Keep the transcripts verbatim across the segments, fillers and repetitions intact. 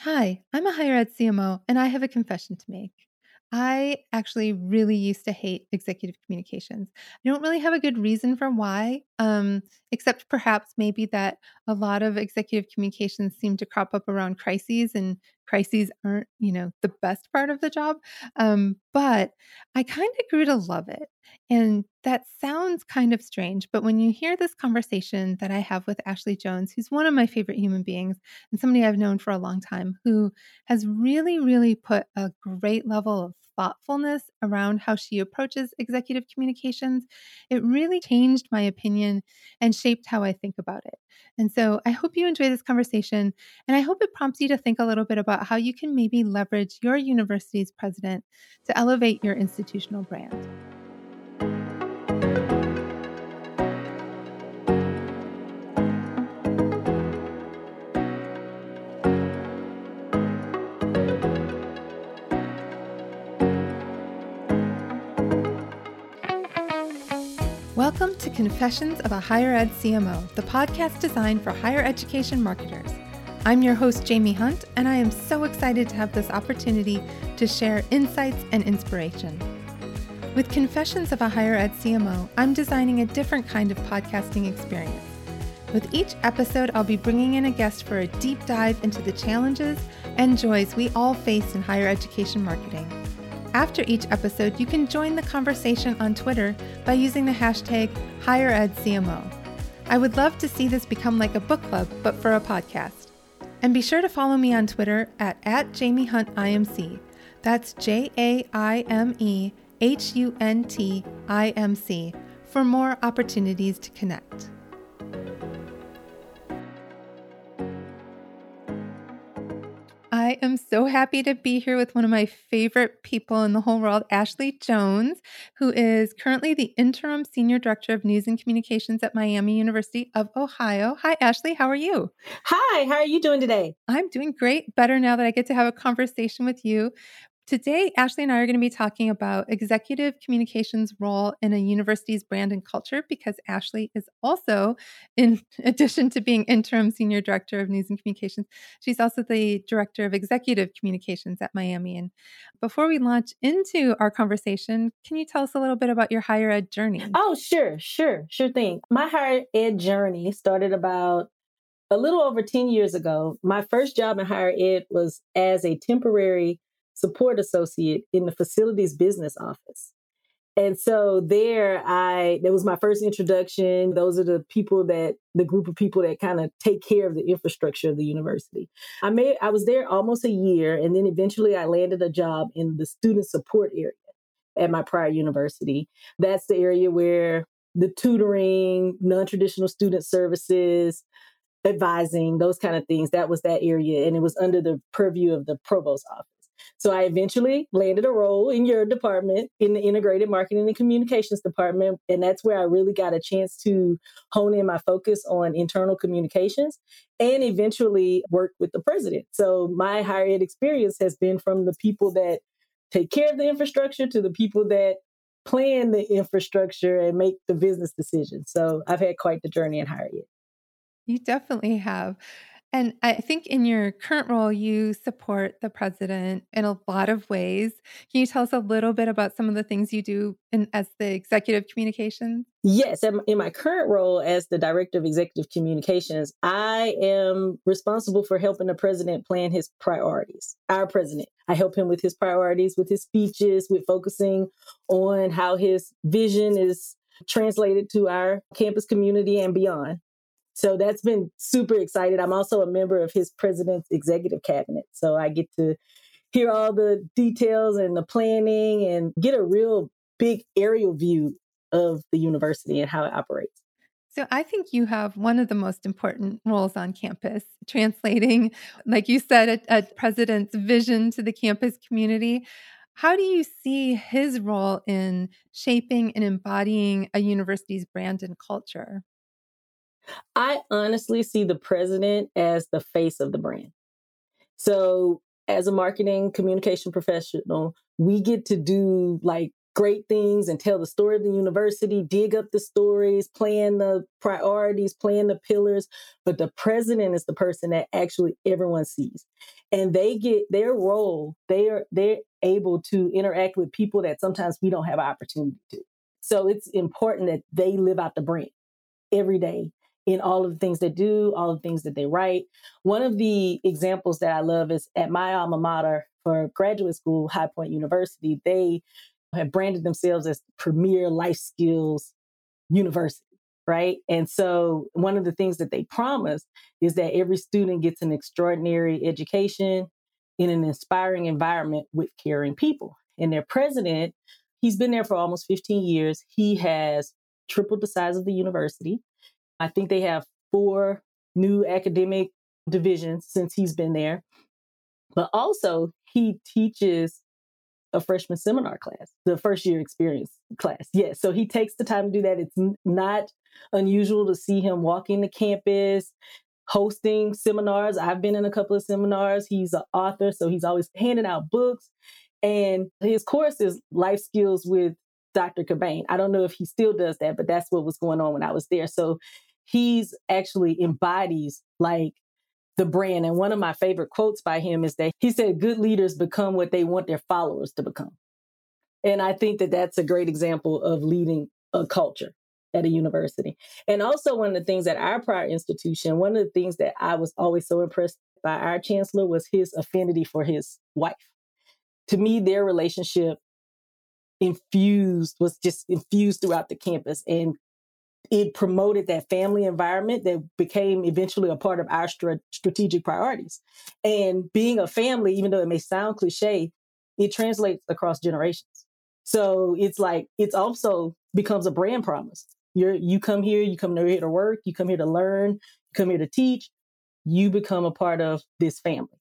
Hi, I'm a higher ed C M O, and I have a confession to make. I actually really used to hate executive communications. I don't really have a good reason for why, um, except perhaps maybe that a lot of executive communications seem to crop up around crises, and crises aren't, you know, the best part of the job. Um, but I kind of grew to love it. And that sounds kind of strange, but when you hear this conversation that I have with Ashlea Jones, who's one of my favorite human beings and somebody I've known for a long time, who has really, really put a great level of thoughtfulness around how she approaches executive communications, it really changed my opinion and shaped how I think about it. And so I hope you enjoy this conversation, and I hope it prompts you to think a little bit about how you can maybe leverage your university's president to elevate your institutional brand. Welcome to Confessions of a Higher Ed C M O, the podcast designed for higher education marketers. I'm your host, Jamie Hunt, and I am so excited to have this opportunity to share insights and inspiration. With Confessions of a Higher Ed C M O, I'm designing a different kind of podcasting experience. With each episode, I'll be bringing in a guest for a deep dive into the challenges and joys we all face in higher education marketing. After each episode, you can join the conversation on Twitter by using the hashtag higher ed C M O. I would love to see this become like a book club, but for a podcast. And be sure to follow me on Twitter at, at Jamie Hunt I M C. That's J A I M E H U N T I M C for more opportunities to connect. I am so happy to be here with one of my favorite people in the whole world, Ashlea Jones, who is currently the Interim Senior Director of News and Communications at Miami University of Ohio. Hi, Ashlea. How are you? Hi. How are you doing today? I'm doing great. Better now that I get to have a conversation with you. Today, Ashlea and I are going to be talking about executive communications role in a university's brand and culture, because Ashlea is also, in addition to being interim senior director of news and communications, she's also the director of executive communications at Miami. And before we launch into our conversation, can you tell us a little bit about your higher ed journey? Oh, sure, sure, sure thing. My higher ed journey started about a little over ten years ago. My first job in higher ed was as a temporary support associate in the facilities business office. And so there, I, that was my first introduction. Those are the people that, the group of people that kind of take care of the infrastructure of the university. I made, I was there almost a year, and then eventually I landed a job in the student support area at my prior university. That's the area where the tutoring, non-traditional student services, advising, those kind of things, that was that area. And it was under the purview of the provost's office. So I eventually landed a role in your department in the integrated marketing and communications department. And that's where I really got a chance to hone in my focus on internal communications and eventually work with the president. So my higher ed experience has been from the people that take care of the infrastructure to the people that plan the infrastructure and make the business decisions. So I've had quite the journey in higher ed. You definitely have. And I think in your current role, you support the president in a lot of ways. Can you tell us a little bit about some of the things you do in, as the executive communications? Yes. In my current role as the director of executive communications, I am responsible for helping the president plan his priorities, our president. I help him with his priorities, with his speeches, with focusing on how his vision is translated to our campus community and beyond. So that's been super exciting. I'm also a member of his president's executive cabinet. So I get to hear all the details and the planning and get a real big aerial view of the university and how it operates. So I think you have one of the most important roles on campus, translating, like you said, a, a president's vision to the campus community. How do you see his role in shaping and embodying a university's brand and culture? I honestly see the president as the face of the brand. So as a marketing communication professional, we get to do like great things and tell the story of the university, dig up the stories, plan the priorities, plan the pillars. But the president is the person that actually everyone sees. And they get their role. They are, they're able to interact with people that sometimes we don't have an opportunity to. So it's important that they live out the brand every day in all of the things they do, all of the things that they write. One of the examples that I love is at my alma mater for graduate school, High Point University, they have branded themselves as premier life skills university, right? And so one of the things that they promise is that every student gets an extraordinary education in an inspiring environment with caring people. And their president, he's been there for almost fifteen years. He has tripled the size of the university. I think they have four new academic divisions since he's been there. But also, he teaches a freshman seminar class, the first year experience class. Yes. Yeah, so he takes the time to do that. It's not unusual to see him walking the campus, hosting seminars. I've been in a couple of seminars. He's an author, so he's always handing out books. And his course is Life Skills with Doctor Cobain. I don't know if he still does that, but that's what was going on when I was there. So he's actually embodies like the brand. And one of my favorite quotes by him is that he said, good leaders become what they want their followers to become. And I think that that's a great example of leading a culture at a university. And also one of the things at our prior institution, one of the things that I was always so impressed by our chancellor was his affinity for his wife. To me, their relationship infused, was just infused throughout the campus. And it promoted that family environment that became eventually a part of our stra- strategic priorities. And being a family, even though it may sound cliche, it translates across generations. So it's like, it's also becomes a brand promise. You're, you come here, you come here to work, you come here to learn, you come here to teach, you become a part of this family.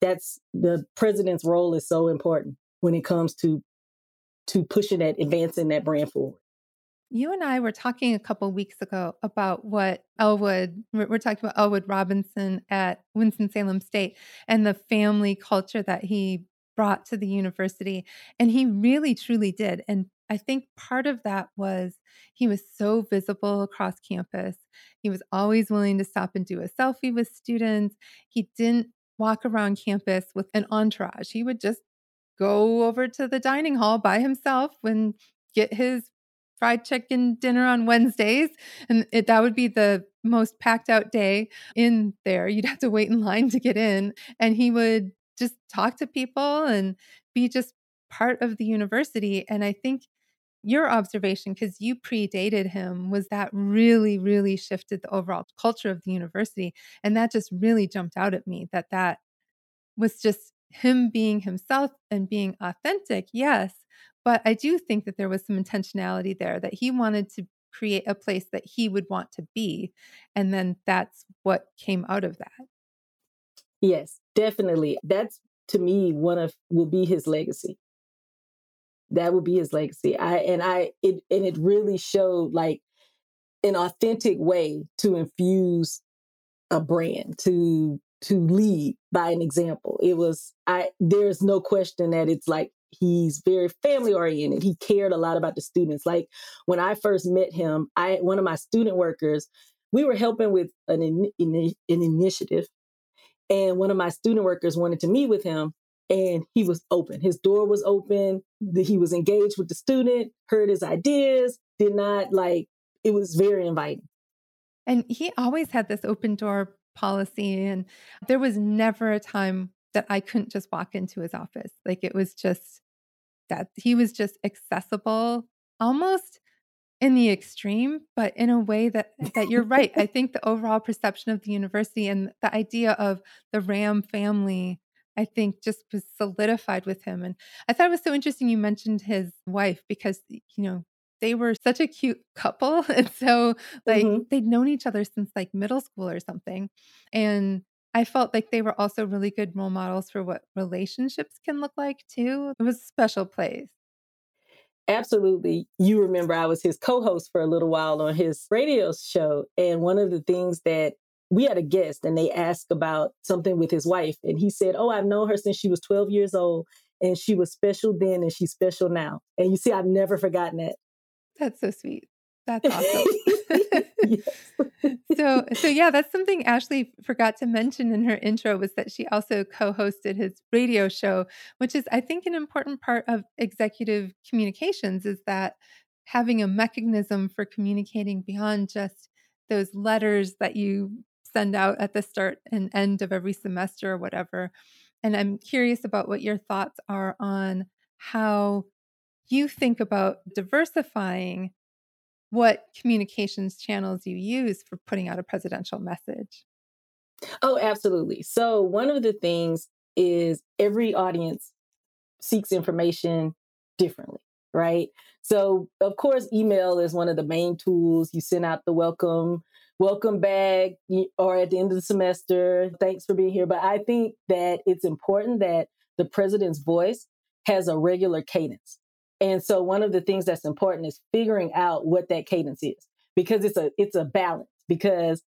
That's the president's role is so important when it comes to to pushing that, advancing that brand forward. You and I were talking a couple of weeks ago about what Elwood, we're talking about Elwood Robinson at Winston-Salem State and the family culture that he brought to the university. And he really, truly did. And I think part of that was he was so visible across campus. He was always willing to stop and do a selfie with students. He didn't walk around campus with an entourage. He would just go over to the dining hall by himself and get his fried chicken dinner on Wednesdays. And it, that would be the most packed out day in there. You'd have to wait in line to get in. And he would just talk to people and be just part of the university. And I think your observation, because you predated him, was that really, really shifted the overall culture of the university. And that just really jumped out at me that that was just him being himself and being authentic. Yes. But I do think that there was some intentionality there, that he wanted to create a place that he would want to be. And then that's what came out of that. Yes, definitely. That's, to me, one of, will be his legacy. That will be his legacy. I, and I, it, and it really showed like an authentic way to infuse a brand, to, to lead by an example. It was, I, there's no question that it's like, he's very family oriented. He cared a lot about the students. Like when I first met him, I one of my student workers, we were helping with an, in, an initiative. And one of my student workers wanted to meet with him and he was open. His door was open. He was engaged with the student, heard his ideas, did not like, it was very inviting. And he always had this open door policy. And there was never a time that I couldn't just walk into his office. Like it was just, that he was just accessible, almost in the extreme, but in a way that, that you're right. I think the overall perception of the university and the idea of the Ram family, I think just was solidified with him. And I thought it was so interesting you mentioned his wife because, you know, they were such a cute couple. And so like mm-hmm. they'd known each other since like middle school or something. And I felt like they were also really good role models for what relationships can look like too. It was a special place. Absolutely. You remember I was his co-host for a little while on his radio show. And one of the things that we had a guest and they asked about something with his wife. And he said, oh, I've known her since she was twelve years old. and she was special then and she's special now. And you see, I've never forgotten that. That's so sweet. That's awesome. so, so yeah, that's something Ashlea forgot to mention in her intro, was that she also co-hosted his radio show, which is, I think, an important part of executive communications, is that having a mechanism for communicating beyond just those letters that you send out at the start and end of every semester or whatever. And I'm curious about what your thoughts are on how you think about diversifying what communications channels you use for putting out a presidential message. Oh, absolutely. So one of the things is every audience seeks information differently, right? So of course, email is one of the main tools. You send out the welcome, welcome bag, or at the end of the semester, thanks for being here. But I think that it's important that the president's voice has a regular cadence. And so one of the things that's important is figuring out what that cadence is, because it's a it's a balance, because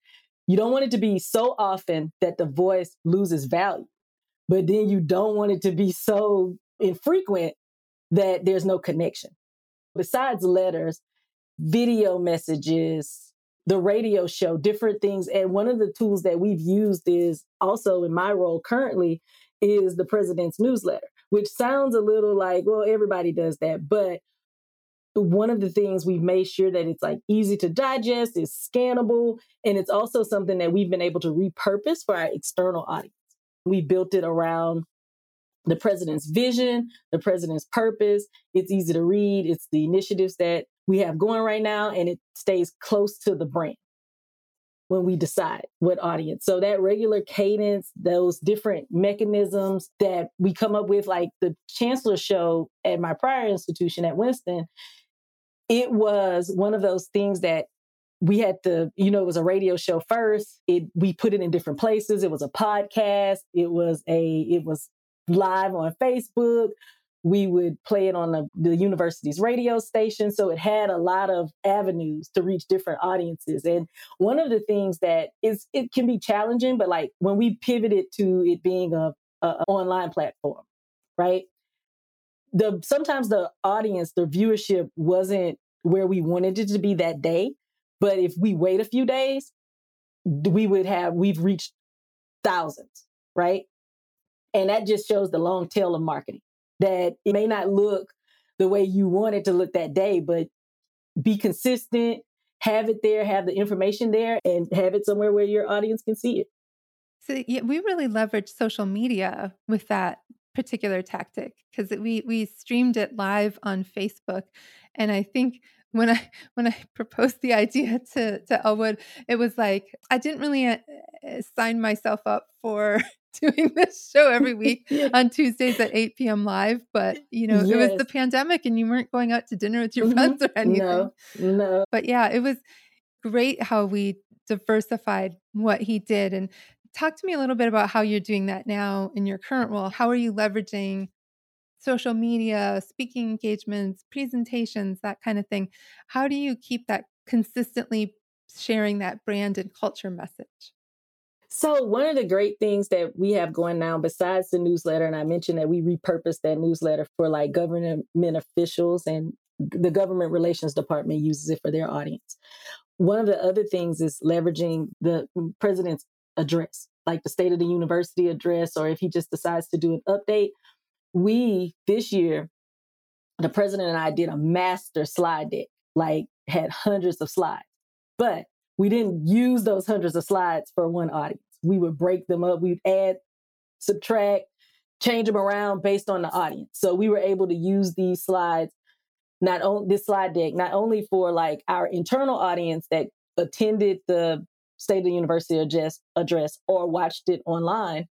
you don't want it to be so often that the voice loses value, but then you don't want it to be so infrequent that there's no connection. Besides letters, video messages, the radio show, different things. And one of the tools that we've used is also in my role currently is the president's newsletter, which sounds a little like, well, everybody does that. But one of the things we've made sure that it's like easy to digest, it's scannable, and it's also something that we've been able to repurpose for our external audience. We built it around the president's vision, the president's purpose. It's easy to read. It's the initiatives that we have going right now, and it stays close to the brand when we decide what audience. So that regular cadence, those different mechanisms that we come up with, like the chancellor show at my prior institution at Winston, it was one of those things that we had to, you know, it was a radio show first. It, we put it in different places. It was a podcast. It was a, it was live on Facebook. We would play it on the, the university's radio station. So it had a lot of avenues to reach different audiences. And one of the things that is, it can be challenging, but like when we pivoted to it being a, a, a online platform, right? The, sometimes the audience, the viewership wasn't where we wanted it to be that day. But if we wait a few days, we would have, we've reached thousands, right? And that just shows the long tail of marketing, that it may not look the way you want it to look that day, but be consistent, have it there, have the information there, and have it somewhere where your audience can see it. So yeah, we really leveraged social media with that particular tactic, because we we streamed it live on Facebook. And I think when I when I proposed the idea to, to Elwood, it was like, I didn't really sign myself up for doing this show every week on Tuesdays at eight p.m. live, but you know, yes. It was the pandemic and you weren't going out to dinner with your friends or anything. No, no. But yeah, it was great how we diversified what he did. And talk to me a little bit about how you're doing that now in your current role. How are you leveraging social media, speaking engagements, presentations, that kind of thing? How do you keep that consistently sharing that brand and culture message? So one of the great things that we have going now, besides the newsletter, and I mentioned that we repurposed that newsletter for like government officials, and the government relations department uses it for their audience. One of the other things is leveraging the president's address, like the State of the University address, or if he just decides to do an update. We, this year, the president and I did a master slide deck, like had hundreds of slides, but we didn't use those hundreds of slides for one audience. We would break them up. We'd add, subtract, change them around based on the audience. So we were able to use these slides, not only this slide deck, not only for like our internal audience that attended the State of the University address, address or watched it online.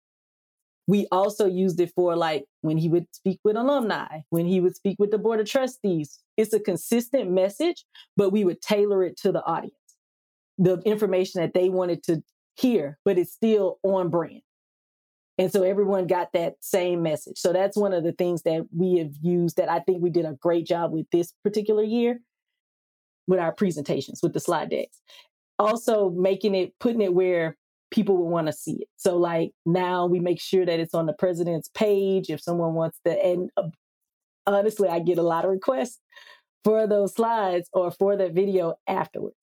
We also used it for like when he would speak with alumni, when he would speak with the board of trustees. It's a consistent message, but we would tailor it to the audience, the information that they wanted to hear, but it's still on brand. And so everyone got that same message. So that's one of the things that we have used that I think we did a great job with this particular year with our presentations, with the slide decks. Also making it, putting it where people will want to see it. So like now we make sure that it's on the president's page if someone wants to. And uh, honestly, I get a lot of requests for those slides or for that video afterwards.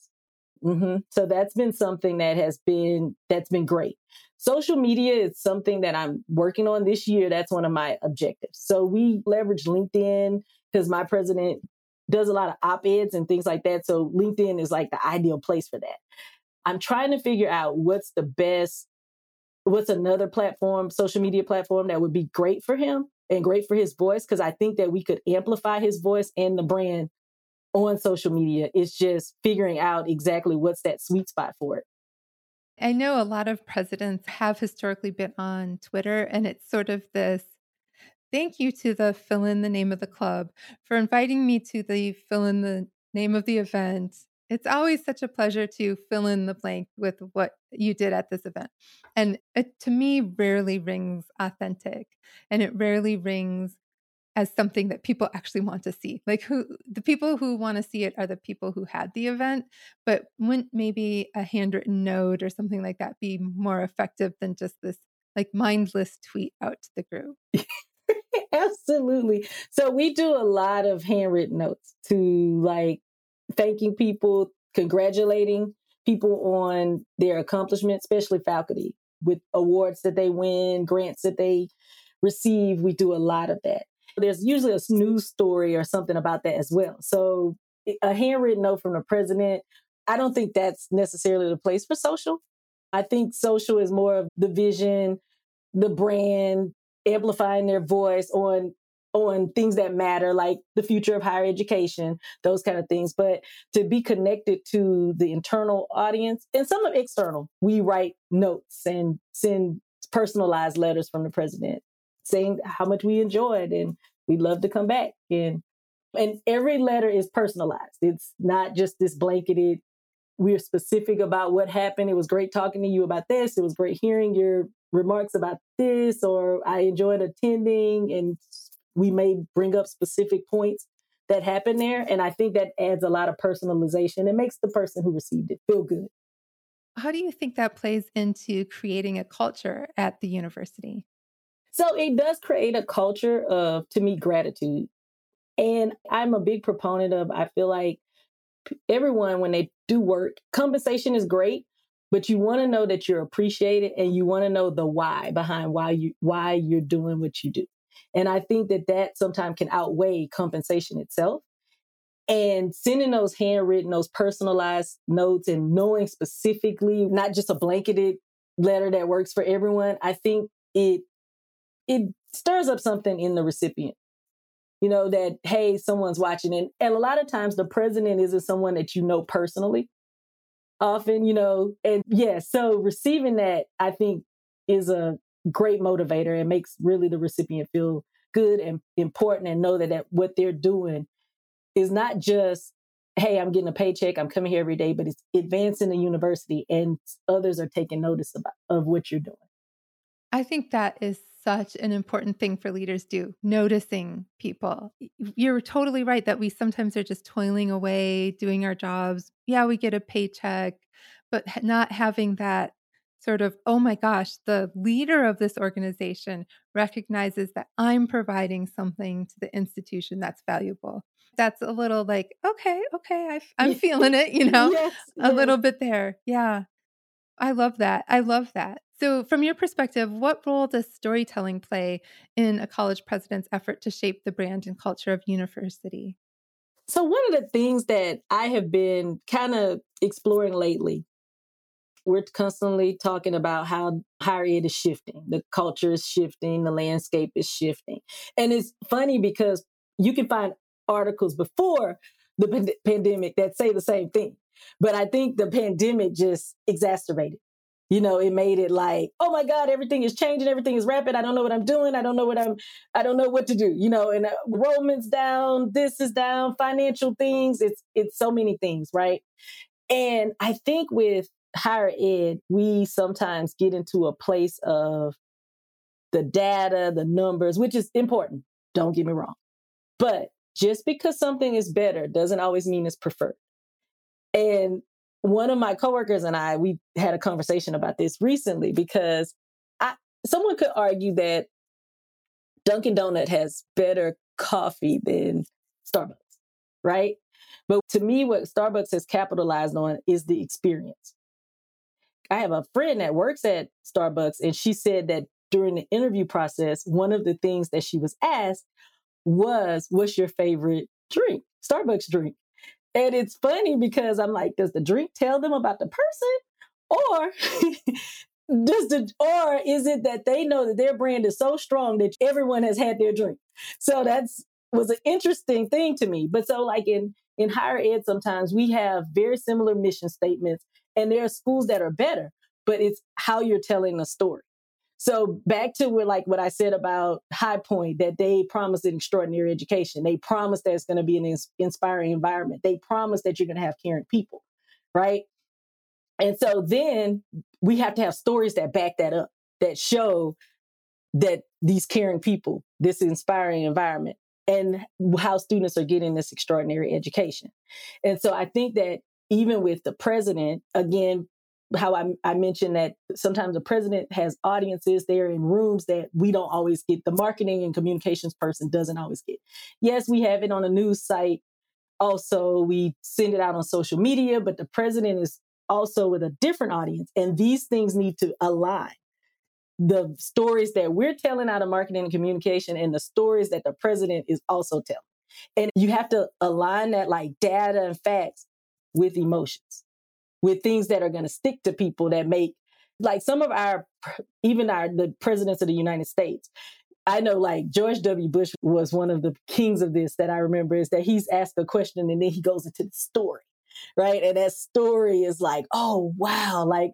Mm-hmm. So that's been something that has been, that's been great. Social media is something that I'm working on this year. That's one of my objectives. So we leverage LinkedIn because my president does a lot of op-eds and things like that. So LinkedIn is like the ideal place for that. I'm trying to figure out what's the best, what's another platform, social media platform that would be great for him and great for his voice. Because I think that we could amplify his voice and the brand on social media. It's just figuring out exactly what's that sweet spot for it. I know a lot of presidents have historically been on Twitter, and it's sort of this, thank you to the fill in the name of the club for inviting me to the fill in the name of the event. It's always such a pleasure to fill in the blank with what you did at this event. And it, to me, rarely rings authentic, and it rarely rings as something that people actually want to see. Like who the people who want to see it are the people who had the event, but wouldn't maybe a handwritten note or something like that be more effective than just this like mindless tweet out to the group? Absolutely. So we do a lot of handwritten notes to like thanking people, congratulating people on their accomplishments, especially faculty with awards that they win, grants that they receive. We do a lot of that. There's usually a news story or something about that as well. So a handwritten note from the president, I don't think that's necessarily the place for social. I think social is more of the vision, the brand, amplifying their voice on on things that matter, like the future of higher education, those kind of things. But to be connected to the internal audience and some of external, we write notes and send personalized letters from the president saying how much we enjoyed and we'd love to come back. And and every letter is personalized. It's not just this blanketed, we're specific about what happened. It was great talking to you about this. It was great hearing your remarks about this, or I enjoyed attending. And we may bring up specific points that happened there. And I think that adds a lot of personalization. It makes the person who received it feel good. How do you think that plays into creating a culture at the university? So it does create a culture of, to me, gratitude. And I'm a big proponent of, I feel like everyone, when they do work, compensation is great, but you want to know that you're appreciated and you want to know the why behind why, you, why you're doing what you do. And I think that that sometimes can outweigh compensation itself. And sending those handwritten, those personalized notes and knowing specifically, not just a blanketed letter that works for everyone, I think it It stirs up something in the recipient, you know, that, hey, someone's watching. And, and a lot of times the president isn't someone that you know personally often, you know, and yeah, so receiving that, I think, is a great motivator and makes really the recipient feel good and important and know that, that what they're doing is not just, hey, I'm getting a paycheck, I'm coming here every day, but it's advancing the university and others are taking notice about, of what you're doing. I think that is such an important thing for leaders do, noticing people. You're totally right that we sometimes are just toiling away, doing our jobs. Yeah, we get a paycheck, but not having that sort of, oh my gosh, the leader of this organization recognizes that I'm providing something to the institution that's valuable. That's a little like, okay, okay, I, I'm feeling it, you know, yes, a yes. little bit there. Yeah. I love that. I love that. So from your perspective, what role does storytelling play in a college president's effort to shape the brand and culture of university? So one of the things that I have been kind of exploring lately, we're constantly talking about how higher ed is shifting. The culture is shifting. The landscape is shifting. And it's funny because you can find articles before the pand- pandemic that say the same thing. But I think the pandemic just exacerbated, you know, it made it like, oh my God, everything is changing. Everything is rapid. I don't know what I'm doing. I don't know what I'm, I don't know what to do, you know, and enrollment's down, this is down, financial things. It's, it's so many things, right? And I think with higher ed, we sometimes get into a place of the data, the numbers, which is important. Don't get me wrong. But just because something is better doesn't always mean it's preferred. And one of my coworkers and I, we had a conversation about this recently because I, someone could argue that Dunkin' Donut has better coffee than Starbucks, right? But to me, what Starbucks has capitalized on is the experience. I have a friend that works at Starbucks, and she said that during the interview process, one of the things that she was asked was, what's your favorite drink? Starbucks drink. And it's funny because I'm like, does the drink tell them about the person? Or does the or is it that they know that their brand is so strong that everyone has had their drink? So that's was an interesting thing to me. But so like in, in higher ed, sometimes we have very similar mission statements, and there are schools that are better, but it's how you're telling a story. So back to where, like what I said about High Point, that they promised an extraordinary education. They promised that it's going to be an ins- inspiring environment. They promised that you're going to have caring people, right? And so then we have to have stories that back that up, that show that these caring people, this inspiring environment, and how students are getting this extraordinary education. And so I think that even with the president, again, how I, I mentioned that sometimes the president has audiences, they're in rooms that we don't always get. The marketing and communications person doesn't always get. Yes, we have it on a news site. Also, we send it out on social media, but the president is also with a different audience. And these things need to align. The stories that we're telling out of marketing and communication and the stories that the president is also telling. And you have to align that like data and facts with emotions, with things that are going to stick to people that make, like some of our, even our, the presidents of the United States. I know like George W. Bush was one of the kings of this that I remember, is that he's asked a question and then he goes into the story, right? And that story is like, oh, wow. Like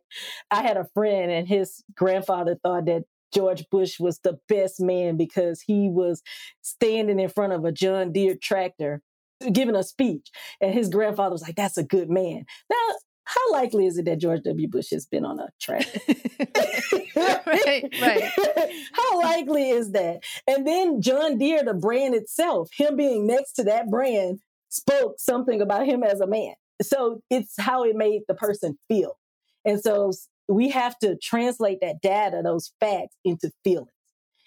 I had a friend and his grandfather thought that George Bush was the best man because he was standing in front of a John Deere tractor, giving a speech. And his grandfather was like, that's a good man. Now, how likely is it that George W. Bush has been on a track? Right, right. How likely is that? And then John Deere, the brand itself, him being next to that brand, spoke something about him as a man. So it's how it made the person feel. And so we have to translate that data, those facts, into feelings.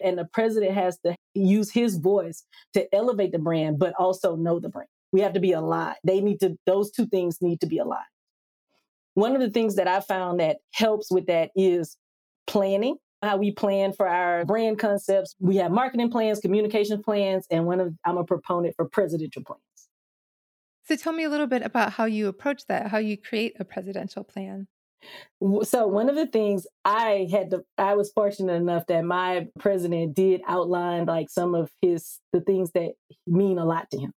And the president has to use his voice to elevate the brand, but also know the brand. We have to be aligned. They need to, those two things need to be aligned. One of the things that I found that helps with that is planning, how we plan for our brand concepts. We have marketing plans, communication plans, and one of I'm a proponent for presidential plans. So tell me a little bit about how you approach that, how you create a presidential plan. So one of the things I had to, I was fortunate enough that my president did outline like some of his, the things that mean a lot to him,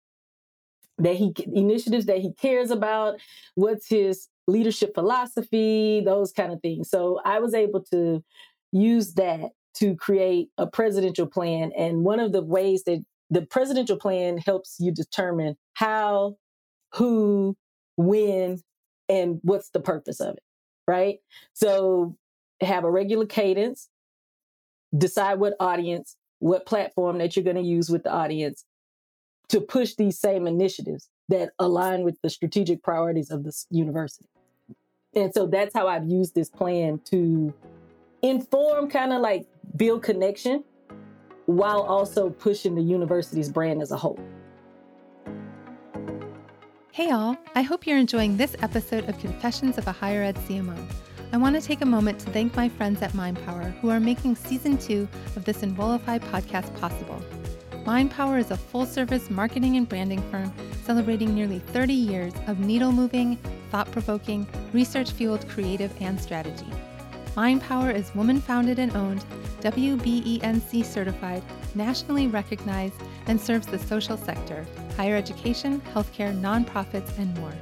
that he, initiatives that he cares about, what's his leadership philosophy, those kind of things. So I was able to use that to create a presidential plan. And one of the ways that the presidential plan helps you determine how, who, when, and what's the purpose of it, right? So have a regular cadence, decide what audience, what platform that you're going to use with the audience to push these same initiatives that align with the strategic priorities of this university. And so that's how I've used this plan to inform, kind of like build connection, while also pushing the university's brand as a whole. Hey all, I hope you're enjoying this episode of Confessions of a Higher Ed C M O. I want to take a moment to thank my friends at MindPower who are making season two of this Enrollify podcast possible. MindPower is a full-service marketing and branding firm celebrating nearly thirty years of needle-moving, thought-provoking, research-fueled creative and strategy. MindPower is woman-founded and owned, W B E N C certified, nationally recognized, and serves the social sector, higher education, healthcare, nonprofits, and more.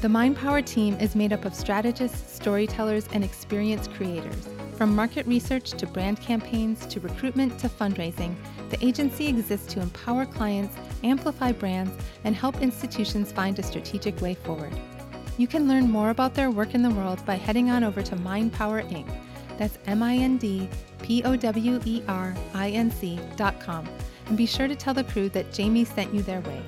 The MindPower team is made up of strategists, storytellers, and experience creators. From market research to brand campaigns to recruitment to fundraising, the agency exists to empower clients, amplify brands, and help institutions find a strategic way forward. You can learn more about their work in the world by heading on over to MindPower Incorporated. That's M-I-N-D-P-O-W-E-R-I-N-C dot com. And be sure to tell the crew that Jaime sent you their way.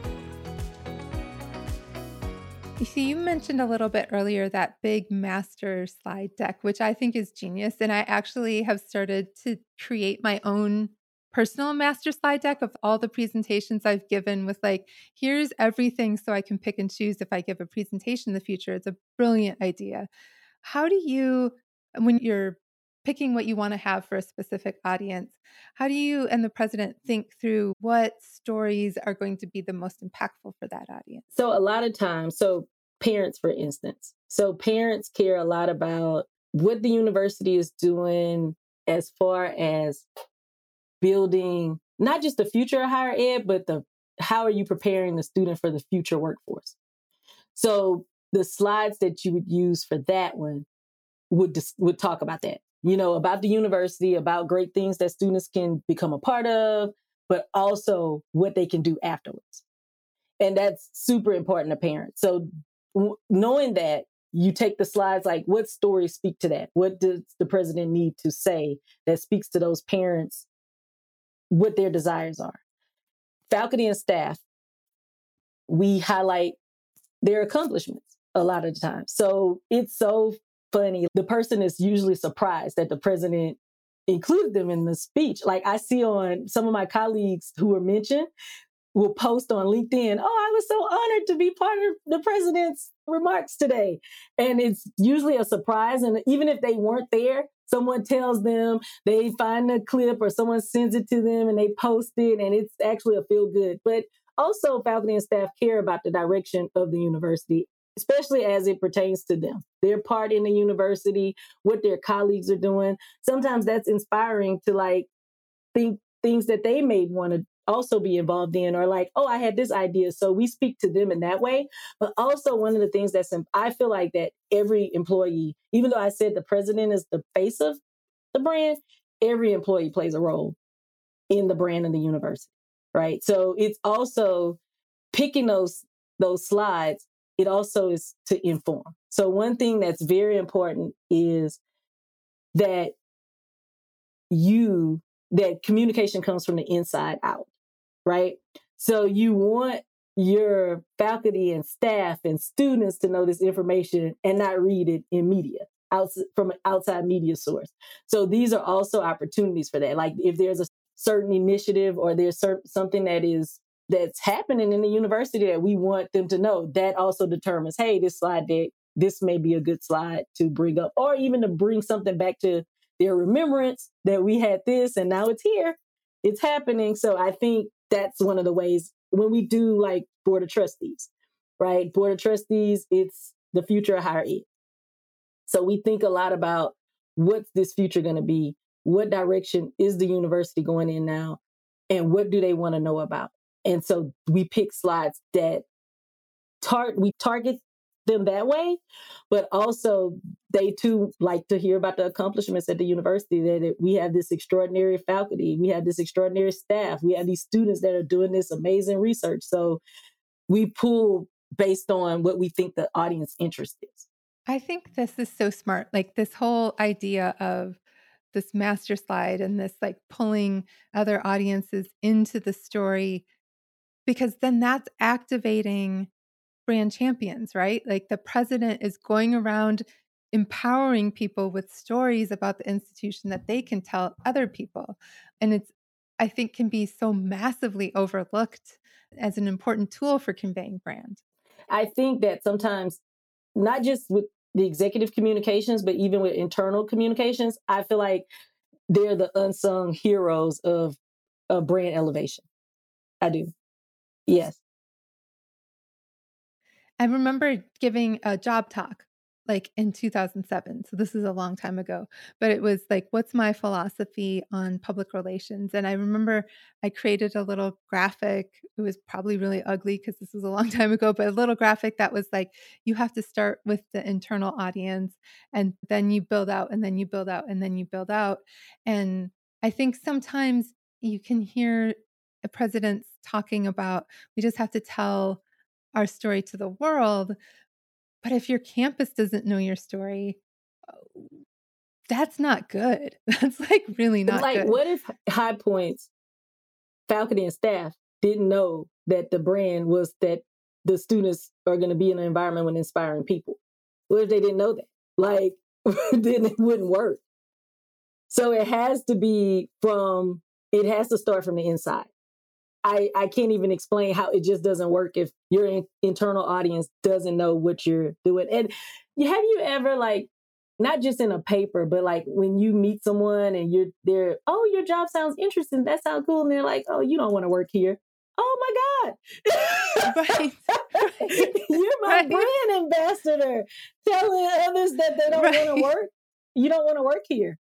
So you mentioned a little bit earlier that big master slide deck, which I think is genius. And I actually have started to create my own personal master slide deck of all the presentations I've given with like, here's everything so I can pick and choose if I give a presentation in the future. It's a brilliant idea. How do you, when you're picking what you want to have for a specific audience, how do you and the president think through what stories are going to be the most impactful for that audience? So a lot of times, so parents, for instance, so parents care a lot about what the university is doing as far as building, not just the future of higher ed, but the how are you preparing the student for the future workforce? So the slides that you would use for that one would dis- would talk about that. You know, about the university, about great things that students can become a part of, but also what they can do afterwards. And that's super important to parents. So w- knowing that, you take the slides, like what stories speak to that? What does the president need to say that speaks to those parents, what their desires are? Faculty and staff, we highlight their accomplishments a lot of the time. So it's so funny. The person is usually surprised that the president included them in the speech. Like I see on some of my colleagues who were mentioned will post on LinkedIn, oh, I was so honored to be part of the president's remarks today. And it's usually a surprise. And even if they weren't there, someone tells them, they find a clip or someone sends it to them and they post it. And it's actually a feel good. But also faculty and staff care about the direction of the university, especially as it pertains to them, their part in the university, what their colleagues are doing. Sometimes that's inspiring to like think things that they may want to also be involved in, or like, oh, I had this idea. So we speak to them in that way. But also one of the things that's, I feel like that every employee, even though I said the president is the face of the brand, every employee plays a role in the brand of the university, right? So it's also picking those those slides. It also is to inform. So one thing that's very important is that you, that communication comes from the inside out, right? So you want your faculty and staff and students to know this information and not read it in media, out, from an outside media source. So these are also opportunities for that. Like if there's a certain initiative or there's certain, something that is that's happening in the university that we want them to know, that also determines, hey, this slide deck, this may be a good slide to bring up, or even to bring something back to their remembrance that we had this and now it's here, it's happening. So I think that's one of the ways when we do like board of trustees, right? Board of trustees, it's the future of higher ed. So we think a lot about what's this future going to be? What direction is the university going in now? And what do they want to know about? And so we pick slides that tar- we target them that way, but also they too like to hear about the accomplishments at the university, that it, we have this extraordinary faculty, we have this extraordinary staff, we have these students that are doing this amazing research. So we pull based on what we think the audience interest is. I think this is so smart. Like this whole idea of this master slide and this like pulling other audiences into the story, because then that's activating brand champions, right? Like the president is going around empowering people with stories about the institution that they can tell other people. And it's, I think, can be so massively overlooked as an important tool for conveying brand. I think that sometimes, not just with the executive communications, but even with internal communications, I feel like they're the unsung heroes of, of brand elevation. I do. Yes. I remember giving a job talk like in two thousand seven. So this is a long time ago, but it was like, what's my philosophy on public relations? And I remember I created a little graphic. It was probably really ugly because this was a long time ago, but a little graphic that was like, you have to start with the internal audience and then you build out and then you build out and then you build out. And I think sometimes you can hear the presidents talking about, we just have to tell our story to the world. But if your campus doesn't know your story, that's not good. That's like really not like, good. Like what if High Point's faculty and staff didn't know that the brand was that the students are going to be in an environment with inspiring people. What if they didn't know that? Like, then it wouldn't work. So it has to be from, it has to start from the inside. I, I can't even explain how it just doesn't work if your in, internal audience doesn't know what you're doing. And have you ever, like, not just in a paper, but like when you meet someone and you're there, oh, your job sounds interesting. That sounds cool. And they're like, oh, you don't want to work here. Oh my God. Right. Right. You're my right. brand ambassador telling others that they don't right. want to work. You don't want to work here.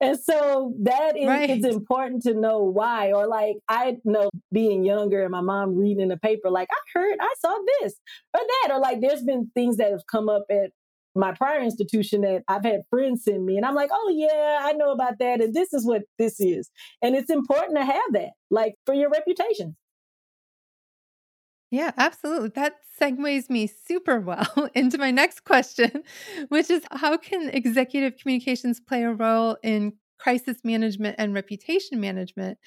And so that is right. it's important to know why. Or like, I know being younger and my mom reading in the paper, like I heard, I saw this or that, or like, there's been things that have come up at my prior institution that I've had friends send me and I'm like, oh yeah, I know about that. And this is what this is. And it's important to have that, like for your reputation. Yeah, absolutely. That segues me super well into my next question, which is how can executive communications play a role in crisis management and reputation management,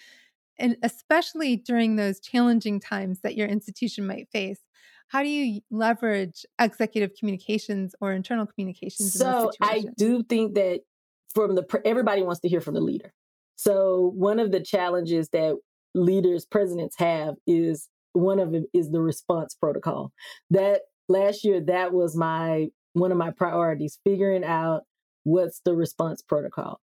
and especially during those challenging times that your institution might face? How do you leverage executive communications or internal communications? So in I do think that from the everybody wants to hear from the leader. So one of the challenges that leaders, presidents have is one of them is the response protocol. That last year, that was my one of my priorities, figuring out what's the response protocol.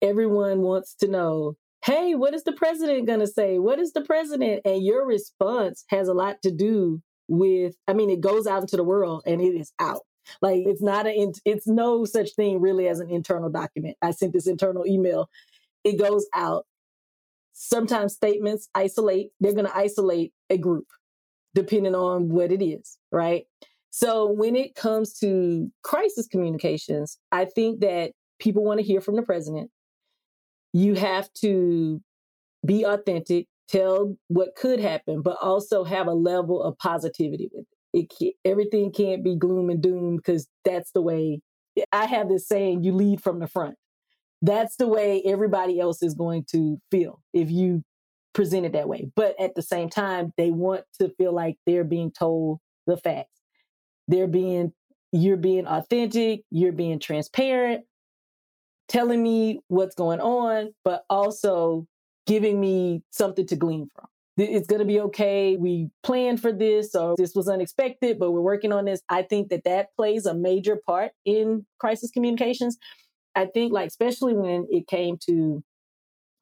Everyone wants to know, hey, what is the president going to say? What is the president? And your response has a lot to do with, I mean, it goes out into the world and it is out. Like it's not a, it's no such thing really as an internal document. I sent this internal email. It goes out. Sometimes statements isolate, they're going to isolate a group depending on what it is, right? So when it comes to crisis communications, I think that people want to hear from the president. You have to be authentic, tell what could happen, but also have a level of positivity with it. It can't, everything can't be gloom and doom because that's the way, I have this saying, you lead from the front. That's the way everybody else is going to feel if you present it that way. But at the same time, they want to feel like they're being told the facts. They're being, you're being authentic, you're being transparent, telling me what's going on, but also giving me something to glean from. It's going to be okay. We planned for this, or this was unexpected, but we're working on this. I think that that plays a major part in crisis communications. I think like, especially when it came to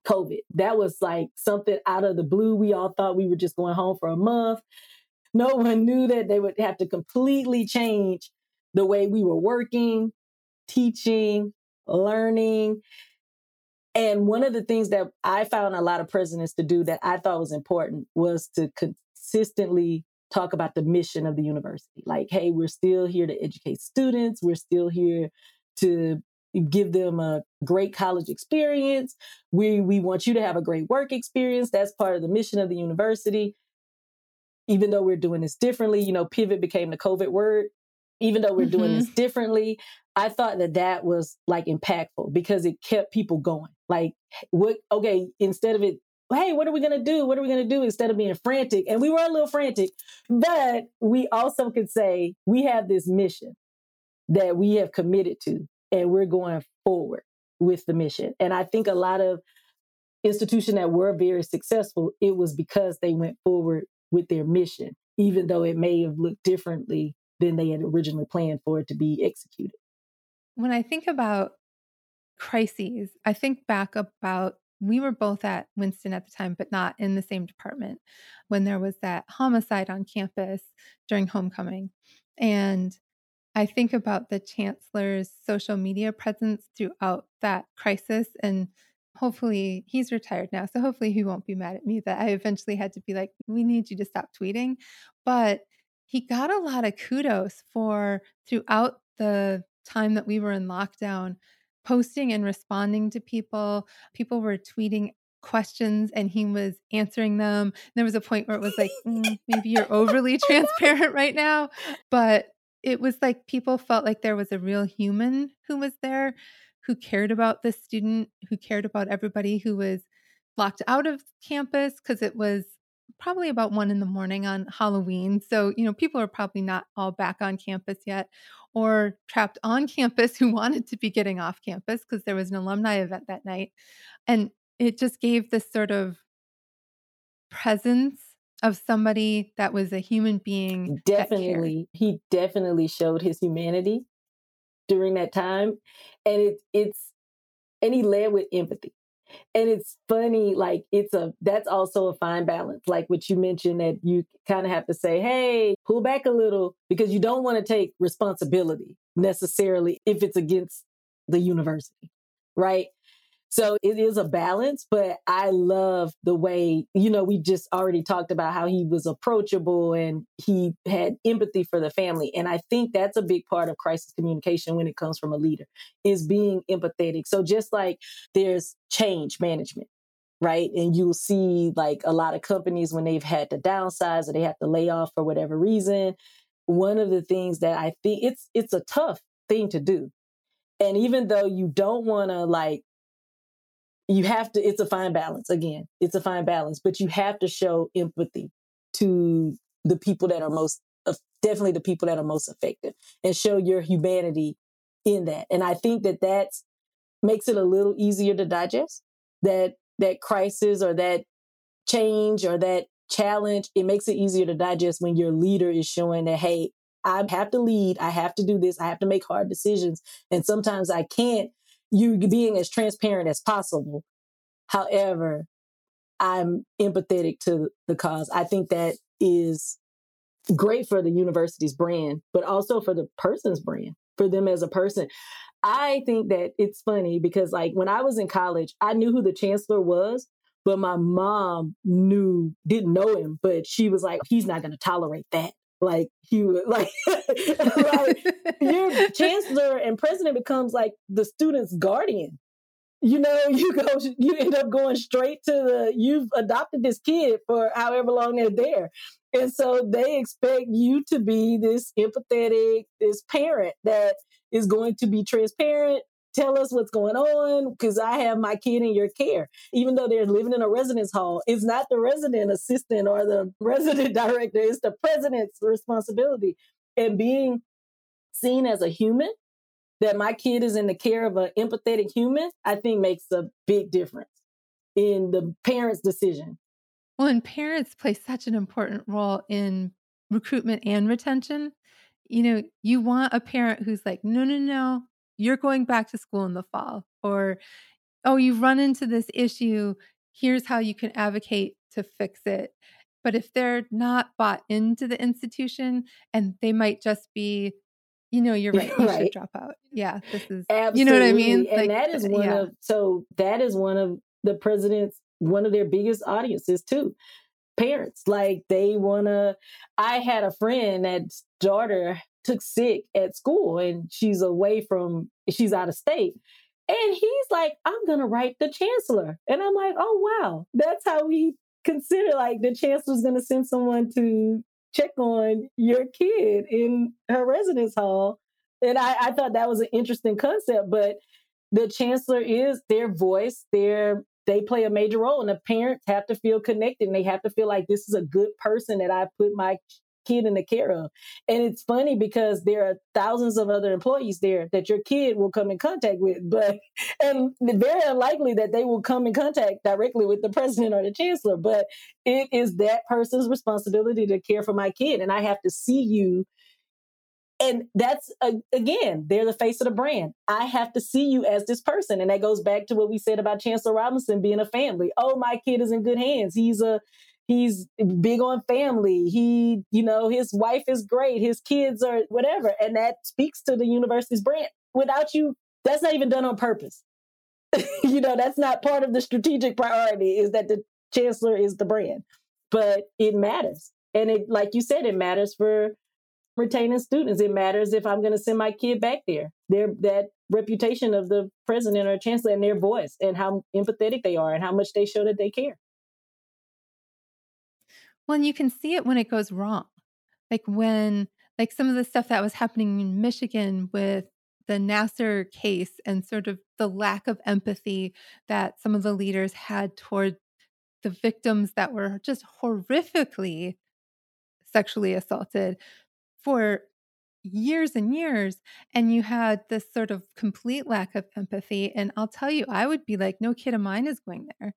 COVID, that was like something out of the blue. We all thought we were just going home for a month. No one knew that they would have to completely change the way we were working, teaching, learning. And one of the things that I found a lot of presidents to do that I thought was important was to consistently talk about the mission of the university. Like, hey, we're still here to educate students. We're still here to give them a great college experience. We we want you to have a great work experience. That's part of the mission of the university. Even though we're doing this differently, you know, pivot became the COVID word. Even though we're mm-hmm. doing this differently, I thought that that was like impactful because it kept people going. Like, what? Okay, instead of it, hey, what are we going to do? What are we going to do? Instead of being frantic, and we were a little frantic, but we also could say we have this mission that we have committed to. And we're going forward with the mission. And I think a lot of institutions that were very successful, it was because they went forward with their mission, even though it may have looked differently than they had originally planned for it to be executed. When I think about crises, I think back about, we were both at Winston at the time, but not in the same department, when there was that homicide on campus during homecoming. And I think about the chancellor's social media presence throughout that crisis, and hopefully he's retired now, so hopefully he won't be mad at me that I eventually had to be like, we need you to stop tweeting. But he got a lot of kudos for throughout the time that we were in lockdown, posting and responding to people. People were tweeting questions and he was answering them. There was a point where it was like, mm, maybe you're overly transparent right now, but it was like people felt like there was a real human who was there, who cared about the student, who cared about everybody who was locked out of campus because it was probably about one in the morning on Halloween. So, you know, people are probably not all back on campus yet, or trapped on campus who wanted to be getting off campus because there was an alumni event that night. And it just gave this sort of presence of somebody that was a human being. Definitely. He definitely showed his humanity during that time. And it, it's, and he led with empathy. And it's funny, like it's a, that's also a fine balance. Like what you mentioned, that you kind of have to say, hey, pull back a little, because you don't want to take responsibility necessarily if it's against the university, right? So it is a balance, but I love the way, you know, we just already talked about how he was approachable and he had empathy for the family. And I think that's a big part of crisis communication when it comes from a leader, is being empathetic. So just like there's change management, right? And you'll see like a lot of companies when they've had to downsize or they have to lay off for whatever reason. One of the things that I think it's, it's a tough thing to do. And even though you don't want to like, You have to, it's a fine balance. Again, it's a fine balance, but you have to show empathy to the people that are most, definitely the people that are most affected, and show your humanity in that. And I think that that makes it a little easier to digest, that, that crisis or that change or that challenge. It makes it easier to digest when your leader is showing that, hey, I have to lead. I have to do this. I have to make hard decisions. And sometimes I can't. You being as transparent as possible. However, I'm empathetic to the cause. I think that is great for the university's brand, but also for the person's brand, for them as a person. I think that it's funny because like when I was in college, I knew who the chancellor was, but my mom knew, didn't know him, but she was like, he's not going to tolerate that. Like he would like, like your chancellor and president becomes like the student's guardian. You know, you go, you end up going straight to the, you've adopted this kid for however long they're there. And so they expect you to be this empathetic, this parent that is going to be transparent. Tell us what's going on, because I have my kid in your care. Even though they're living in a residence hall, it's not the resident assistant or the resident director. It's the president's responsibility. And being seen as a human, that my kid is in the care of an empathetic human, I think makes a big difference in the parent's decision. Well, and parents play such an important role in recruitment and retention. You know, you want a parent who's like, no, no, no. You're going back to school in the fall, or, oh, you've run into this issue. Here's how you can advocate to fix it. But if they're not bought into the institution, and they might just be, you know, you're right, you right. should drop out. Yeah, this is, absolutely. You know what I mean? And like, that is one yeah. of, so that is one of the president's, one of their biggest audiences too. Parents, like they want to, I had a friend that's daughter took sick at school and she's away from, she's out of state. And he's like, I'm going to write the chancellor. And I'm like, oh, wow. That's how we consider like the chancellor's going to send someone to check on your kid in her residence hall. And I, I thought that was an interesting concept, but the chancellor is their voice, their they play a major role, and the parents have to feel connected and they have to feel like this is a good person that I put my kid in the care of. And it's funny because there are thousands of other employees there that your kid will come in contact with, but and very unlikely that they will come in contact directly with the president or the chancellor, but it is that person's responsibility to care for my kid. And I have to see you. And that's, uh, again, they're the face of the brand. I have to see you as this person. And that goes back to what we said about Chancellor Robinson being a family. Oh, my kid is in good hands. He's a, he's big on family. He, you know, his wife is great. His kids are whatever. And that speaks to the university's brand. Without you, that's not even done on purpose. You know, that's not part of the strategic priority, is that the chancellor is the brand, but it matters. And it, like you said, it matters for retaining students. It matters if I'm going to send my kid back there. Their that reputation of the president or chancellor and their voice and how empathetic they are and how much they show that they care. Well, and you can see it when it goes wrong. Like when, like some of the stuff that was happening in Michigan with the Nassar case and sort of the lack of empathy that some of the leaders had toward the victims that were just horrifically sexually assaulted for years and years, and you had this sort of complete lack of empathy. And I'll tell you, I would be like, no kid of mine is going there.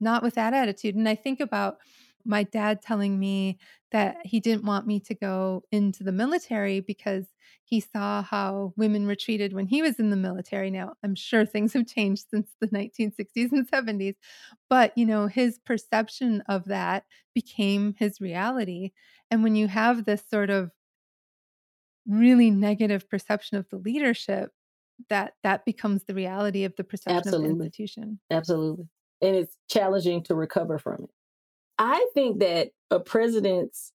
Not with that attitude. And I think about my dad telling me that he didn't want me to go into the military because he saw how women were treated when he was in the military. Now, I'm sure things have changed since the nineteen sixties and seventies, but, you know, his perception of that became his reality. And when you have this sort of really negative perception of the leadership, that that becomes the reality of the perception Absolutely. Of the institution. Absolutely. And it's challenging to recover from it. I think that a president's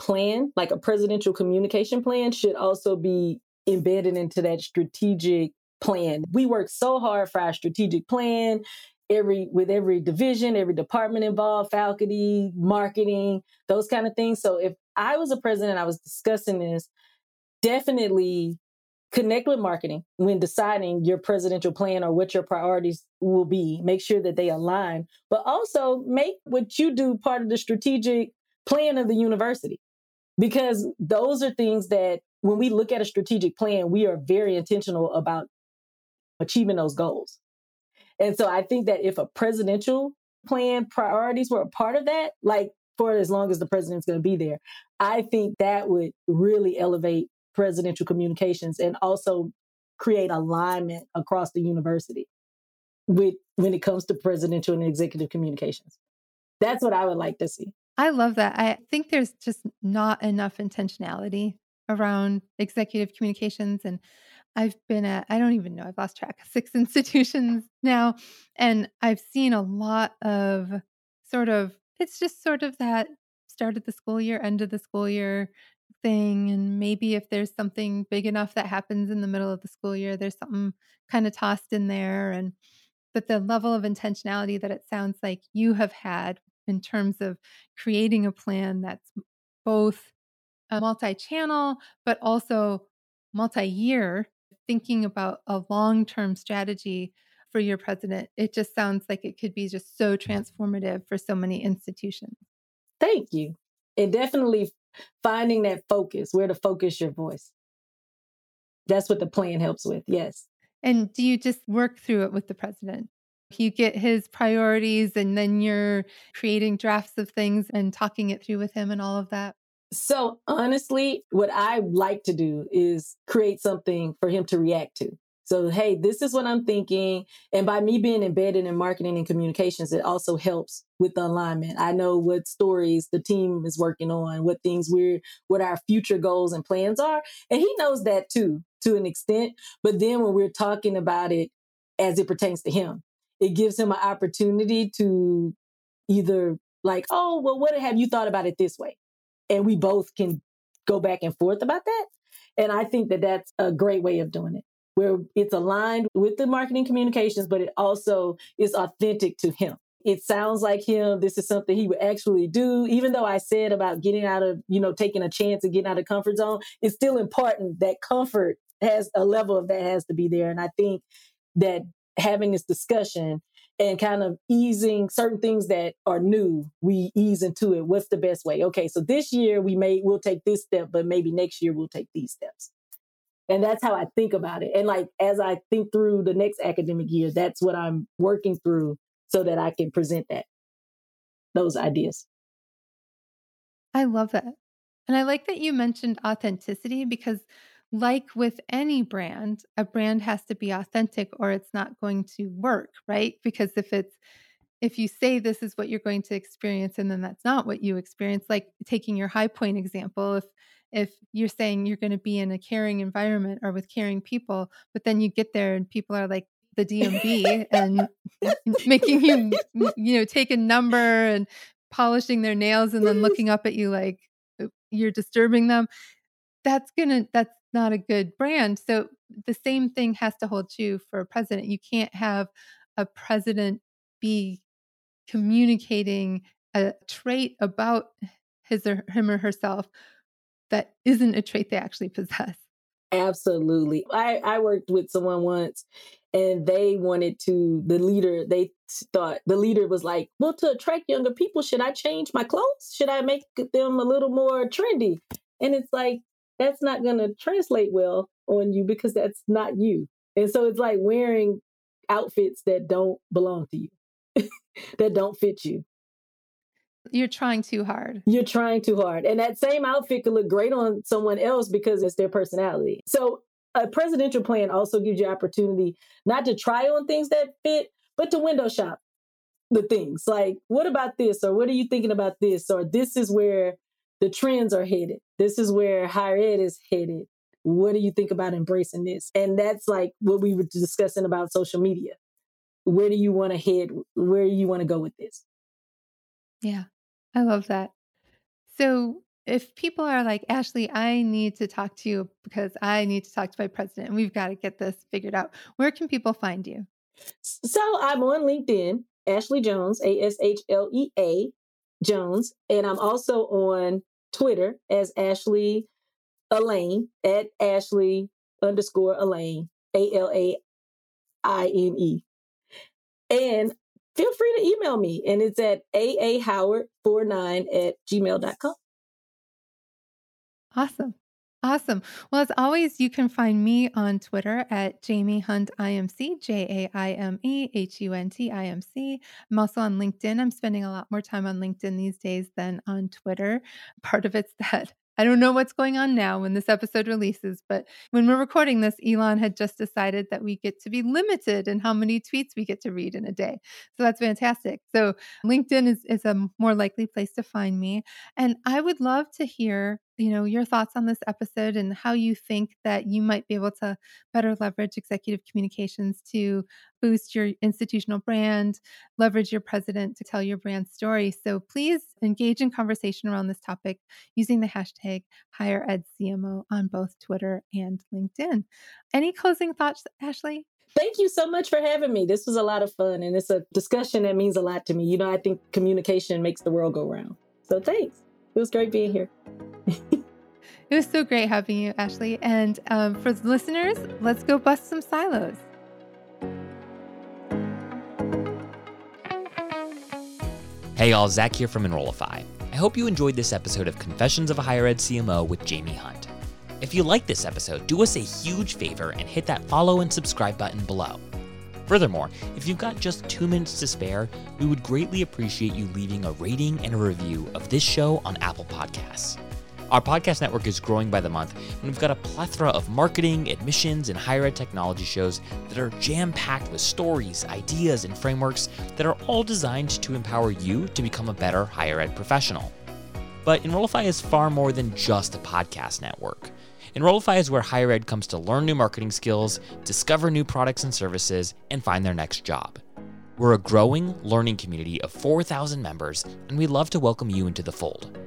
plan, like a presidential communication plan, should also be embedded into that strategic plan. We work so hard for our strategic plan, every with every division, every department involved, faculty, marketing, those kind of things. So if I was a president, I was discussing this, definitely connect with marketing when deciding your presidential plan or what your priorities will be. Make sure that they align, but also make what you do part of the strategic plan of the university, because those are things that when we look at a strategic plan, we are very intentional about achieving those goals. And so I think that if a presidential plan priorities were a part of that, like for as long as the president's going to be there, I think that would really elevate presidential communications and also create alignment across the university with when it comes to presidential and executive communications. That's what I would like to see. I love that. I think there's just not enough intentionality around executive communications. And I've been at, I don't even know, I've lost track, six institutions now. And I've seen a lot of sort of, it's just sort of that start of the school year, end of the school year thing. And maybe if there's something big enough that happens in the middle of the school year, there's something kind of tossed in there. And but the level of intentionality that it sounds like you have had in terms of creating a plan that's both a multi-channel, but also multi-year, thinking about a long-term strategy for your president, it just sounds like it could be just so transformative for so many institutions. Thank you. It definitely finding that focus, where to focus your voice. That's what the plan helps with, yes. And do you just work through it with the president? You get his priorities and then you're creating drafts of things and talking it through with him and all of that? So honestly, what I like to do is create something for him to react to. So, hey, this is what I'm thinking. And by me being embedded in marketing and communications, it also helps with the alignment. I know what stories the team is working on, what things we're, what our future goals and plans are. And he knows that too, to an extent. But then when we're talking about it as it pertains to him, it gives him an opportunity to either like, oh, well, what have you thought about it this way? And we both can go back and forth about that. And I think that that's a great way of doing it, where it's aligned with the marketing communications, but it also is authentic to him. It sounds like him. This is something he would actually do. Even though I said about getting out of, you know, taking a chance and getting out of comfort zone, it's still important that comfort has a level of that has to be there. And I think that having this discussion and kind of easing certain things that are new, we ease into it. What's the best way? Okay, so this year we may, we'll take this step, but maybe next year we'll take these steps. And that's how I think about it. And like, as I think through the next academic year, that's what I'm working through so that I can present that, those ideas. I love that. And I like that you mentioned authenticity, because like with any brand, a brand has to be authentic or it's not going to work, right? Because if it's, if you say this is what you're going to experience and then that's not what you experience, like taking your High Point example, if If you're saying you're going to be in a caring environment or with caring people, but then you get there and people are like the D M V and making you, you know, take a number and polishing their nails and then looking up at you like you're disturbing them, that's going to, that's not a good brand. So the same thing has to hold true for a president. You can't have a president be communicating a trait about his or him or herself that isn't a trait they actually possess. Absolutely. I, I worked with someone once and they wanted to, the leader, they thought the leader was like, well, to attract younger people, should I change my clothes? Should I make them a little more trendy? And it's like, that's not going to translate well on you because that's not you. And so it's like wearing outfits that don't belong to you, that don't fit you. You're trying too hard. You're trying too hard. And that same outfit could look great on someone else because it's their personality. So a presidential plan also gives you opportunity not to try on things that fit, but to window shop the things. Like, what about this? Or what are you thinking about this? Or this is where the trends are headed. This is where higher ed is headed. What do you think about embracing this? And that's like what we were discussing about social media. Where do you want to head? Where do you want to go with this? Yeah, I love that. So if people are like, Ashlea, I need to talk to you because I need to talk to my president and we've got to get this figured out, where can people find you? So I'm on LinkedIn, Ashlea Jones, A S H L E A Jones. And I'm also on Twitter as Ashlea Elaine, at Ashlea underscore Elaine, A L A I N E. And feel free to email me. And it's at a a howard forty-nine at gmail dot com. Awesome. Awesome. Well, as always, you can find me on Twitter at Jaime Hunt I M C, J A I M E H U N T I M C. I'm also on LinkedIn. I'm spending a lot more time on LinkedIn these days than on Twitter. Part of it's that I don't know what's going on now when this episode releases, but when we're recording this, Elon had just decided that we get to be limited in how many tweets we get to read in a day. So that's fantastic. So LinkedIn is, is a more likely place to find me. And I would love to hear, you know, your thoughts on this episode and how you think that you might be able to better leverage executive communications to boost your institutional brand, leverage your president to tell your brand story. So please engage in conversation around this topic using the hashtag Higher Ed C M O on both Twitter and LinkedIn. Any closing thoughts, Ashlea? Thank you so much for having me. This was a lot of fun, and it's a discussion that means a lot to me. You know, I think communication makes the world go round. So thanks. It was great being here. It was so great having you, Ashlea. And um, for the listeners, let's go bust some silos. Hey y'all, Zach here from Enrollify. I hope you enjoyed this episode of Confessions of a Higher Ed C M O with Jaime Hunt. If you like this episode, do us a huge favor and hit that follow and subscribe button below. Furthermore, if you've got just two minutes to spare, we would greatly appreciate you leaving a rating and a review of this show on Apple Podcasts. Our podcast network is growing by the month, and we've got a plethora of marketing, admissions, and higher ed technology shows that are jam-packed with stories, ideas, and frameworks that are all designed to empower you to become a better higher ed professional. But Enrollify is far more than just a podcast network. Enrollify is where higher ed comes to learn new marketing skills, discover new products and services, and find their next job. We're a growing learning community of four thousand members, and we'd love to welcome you into the fold.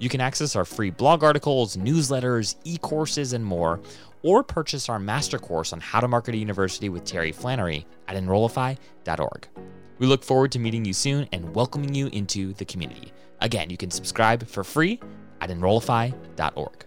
You can access our free blog articles, newsletters, e-courses, and more, or purchase our master course on how to market a university with Terry Flannery at enrollify dot org. We look forward to meeting you soon and welcoming you into the community. Again, you can subscribe for free at enrollify dot org.